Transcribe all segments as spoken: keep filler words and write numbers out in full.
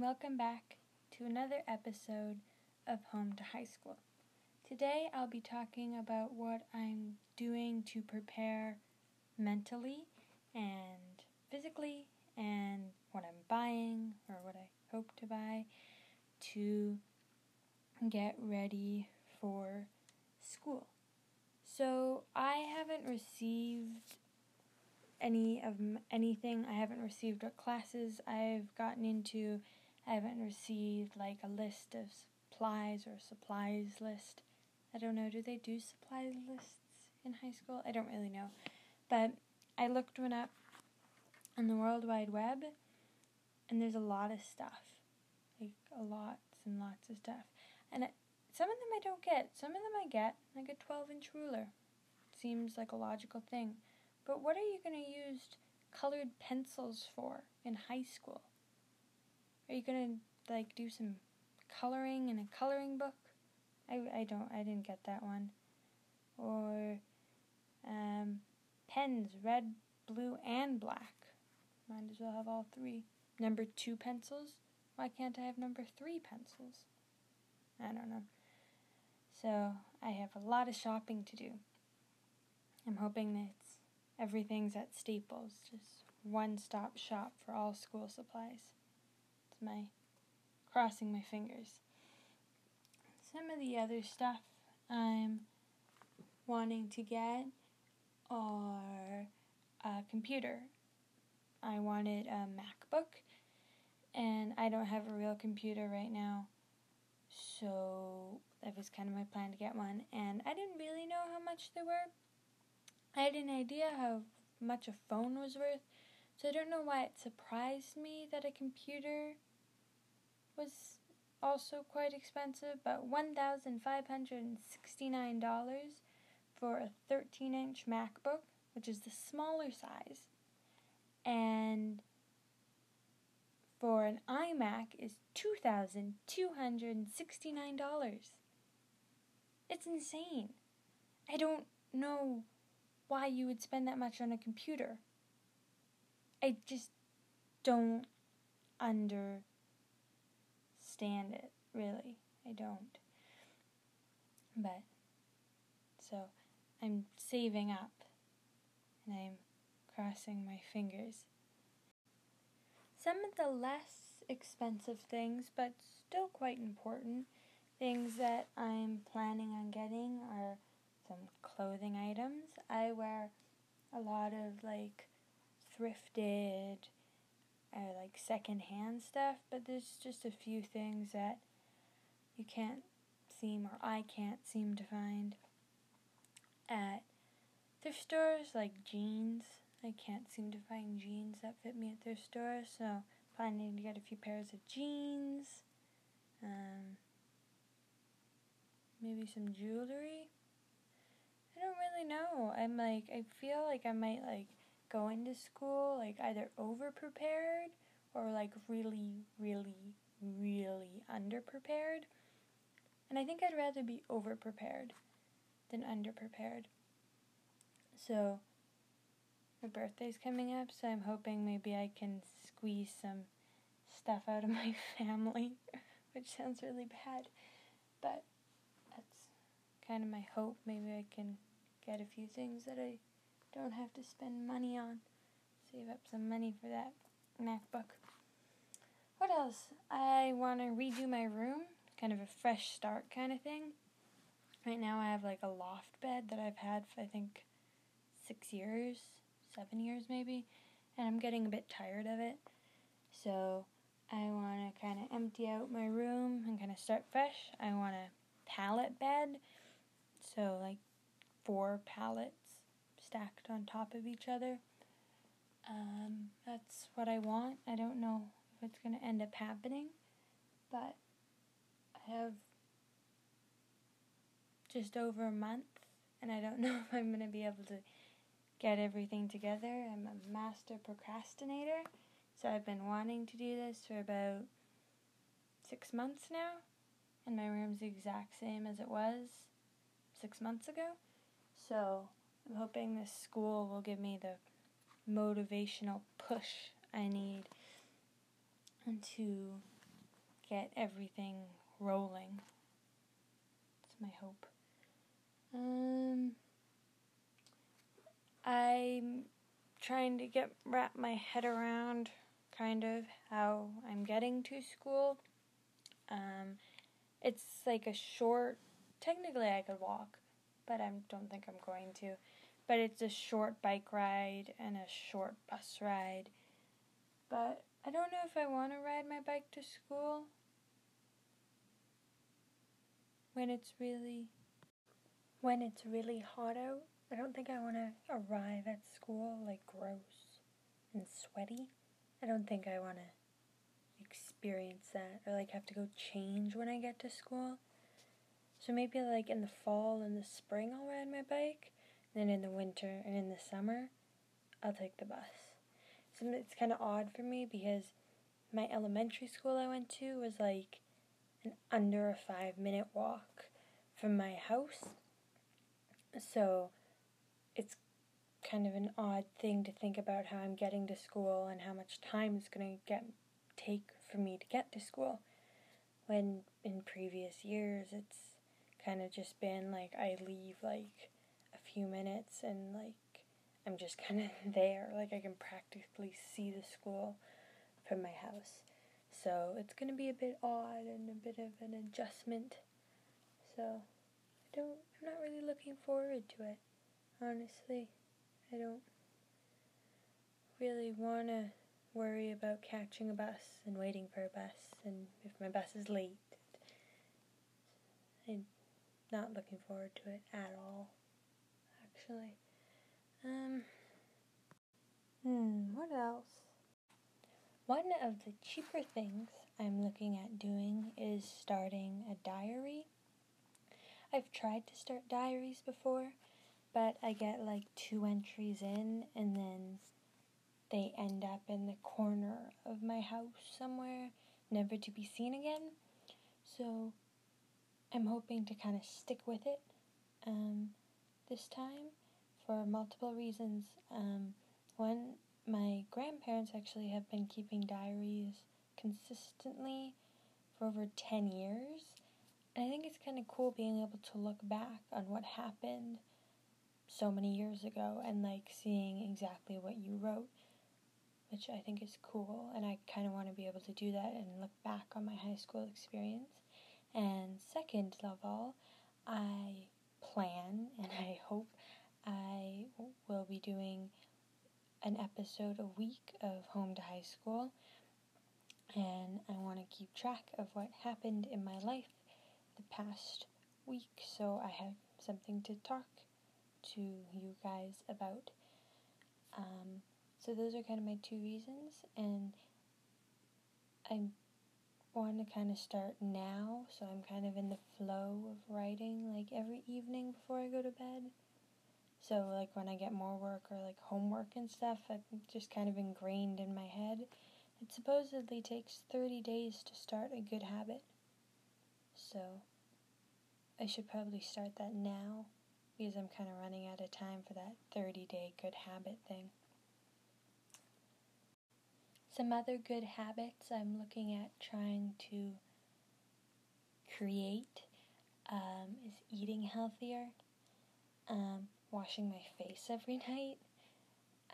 and welcome back to another episode of Home to High School. Today I'll be talking about what I'm doing to prepare mentally and physically and what I'm buying or what I hope to buy to get ready for school. So I haven't received any of anything. I haven't received what classes I've gotten into. I haven't received like a list of supplies or supplies list. I don't know. Do they do supplies lists in high school? I don't really know. But I looked one up on the World Wide Web, and there's a lot of stuff. Like, a lots and lots of stuff. And I, some of them I don't get. Some of them I get, like a twelve-inch ruler. Seems like a logical thing. But what are you going to use colored pencils for in high school? Are you going to, like, do some coloring in a coloring book? I, I don't, I didn't get that one. Or, um, pens, red, blue, and black. Might as well have all three. Number two pencils? Why can't I have number three pencils? I don't know. So, I have a lot of shopping to do. I'm hoping that it's everything's at Staples, just one-stop shop for all school supplies. It's my crossing my fingers. Some of the other stuff I'm wanting to get are a computer. I wanted a MacBook, and I don't have a real computer right now, so that was kind of my plan to get one, and I didn't really know how much they were. I had an idea how much a phone was worth, so I don't know why it surprised me that a computer was also quite expensive, but one thousand five hundred sixty-nine dollars for a thirteen-inch MacBook, which is the smaller size, and for an iMac is two thousand two hundred sixty-nine dollars. It's insane. I don't know why you would spend that much on a computer. I just don't understand it, really. I don't. But, so, I'm saving up, and I'm crossing my fingers. Some of the less expensive things, but still quite important, things that I'm planning on getting are some clothing items. I wear a lot of like thrifted or like secondhand stuff, but there's just a few things that you can't seem or I can't seem to find at thrift stores, like jeans. I can't seem to find jeans that fit me at thrift stores, so planning to get a few pairs of jeans, um, maybe some jewelry. I don't really know. I'm like, I feel like I might like go into school like either over prepared or like really, really, really under prepared. And I think I'd rather be over prepared than under prepared. So my birthday's coming up, so I'm hoping maybe I can squeeze some stuff out of my family, which sounds really bad, but that's kind of my hope. Maybe I can get a few things that I don't have to spend money on. Save up some money for that MacBook. What else? I want to redo my room. Kind of a fresh start kind of thing. Right now I have like a loft bed that I've had for I think six years, seven years maybe. And I'm getting a bit tired of it. So I want to kind of empty out my room and kind of start fresh. I want a pallet bed. So like four pallets stacked on top of each other. Um, that's what I want. I don't know if it's going to end up happening, but I have just over a month, and I don't know if I'm going to be able to get everything together. I'm a master procrastinator, so I've been wanting to do this for about six months now, and my room's the exact same as it was six months ago, so I'm hoping this school will give me the motivational push I need to get everything rolling. That's my hope. Um, I'm trying to get wrap my head around kind of how I'm getting to school. Um, it's like a short, technically I could walk, but I don't think I'm going to. But it's a short bike ride and a short bus ride. But I don't know if I want to ride my bike to school when it's really, when it's really hot out. I don't think I want to arrive at school like gross and sweaty. I don't think I want to experience that or like have to go change when I get to school. So maybe like in the fall and the spring I'll ride my bike. Then in the winter and in the summer, I'll take the bus. So it's kind of odd for me because my elementary school I went to was like an under a five minute walk from my house. So it's kind of an odd thing to think about how I'm getting to school and how much time it's going to get take for me to get to school. When in previous years, it's kind of just been like I leave like few minutes and like I'm just kind of there, like I can practically see the school from my house. So it's gonna be a bit odd and a bit of an adjustment, so I don't I'm not really looking forward to it, honestly. I don't really want to worry about catching a bus and waiting for a bus, and if my bus is late, I'm not looking forward to it at all. Actually, um, hmm, what else? One of the cheaper things I'm looking at doing is starting a diary. I've tried to start diaries before, but I get like two entries in, and then they end up in the corner of my house somewhere, never to be seen again. So I'm hoping to kind of stick with it, um, this time, for multiple reasons. Um, one, my grandparents actually have been keeping diaries consistently for over ten years, and I think it's kind of cool being able to look back on what happened so many years ago and like seeing exactly what you wrote, which I think is cool, and I kind of want to be able to do that and look back on my high school experience. And second of all, I plan, and I hope I will be doing an episode a week of Home to High School, and I want to keep track of what happened in my life the past week, so I have something to talk to you guys about. Um, so those are kind of my two reasons, and I want to kind of start now, so I'm kind of in the flow of writing like every evening before I go to bed. So like when I get more work or like homework and stuff, it's just kind of ingrained in my head. It supposedly takes thirty days to start a good habit, so I should probably start that now because I'm kind of running out of time for that thirty day good habit thing. Some other good habits I'm looking at trying to create um, is eating healthier, um, washing my face every night,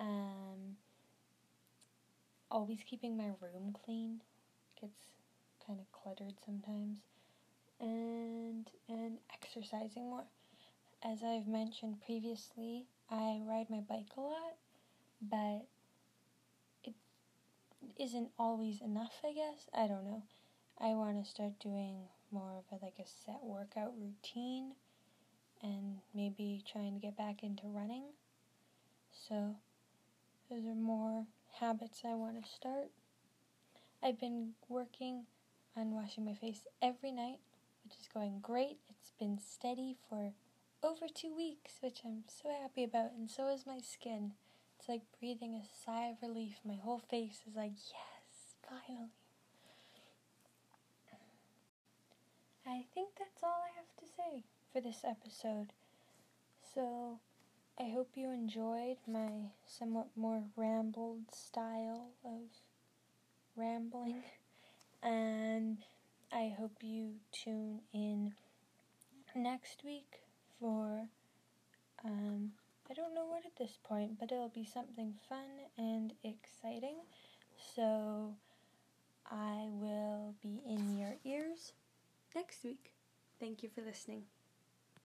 um, always keeping my room clean. It gets kind of cluttered sometimes, and and exercising more. As I've mentioned previously, I ride my bike a lot, but isn't always enough, I guess. I don't know. I want to start doing more of a, like a set workout routine, and maybe trying to get back into running. So those are more habits I want to start. I've been working on washing my face every night, which is going great. It's been steady for over two weeks, which I'm so happy about, and so is my skin. It's like breathing a sigh of relief. My whole face is like, yes, finally. I think that's all I have to say for this episode. So I hope you enjoyed my somewhat more rambled style of rambling. And hope you tune in next week for, um, I don't know what at this point, but it'll be something fun and exciting. So I will be in your ears next week. Thank you for listening.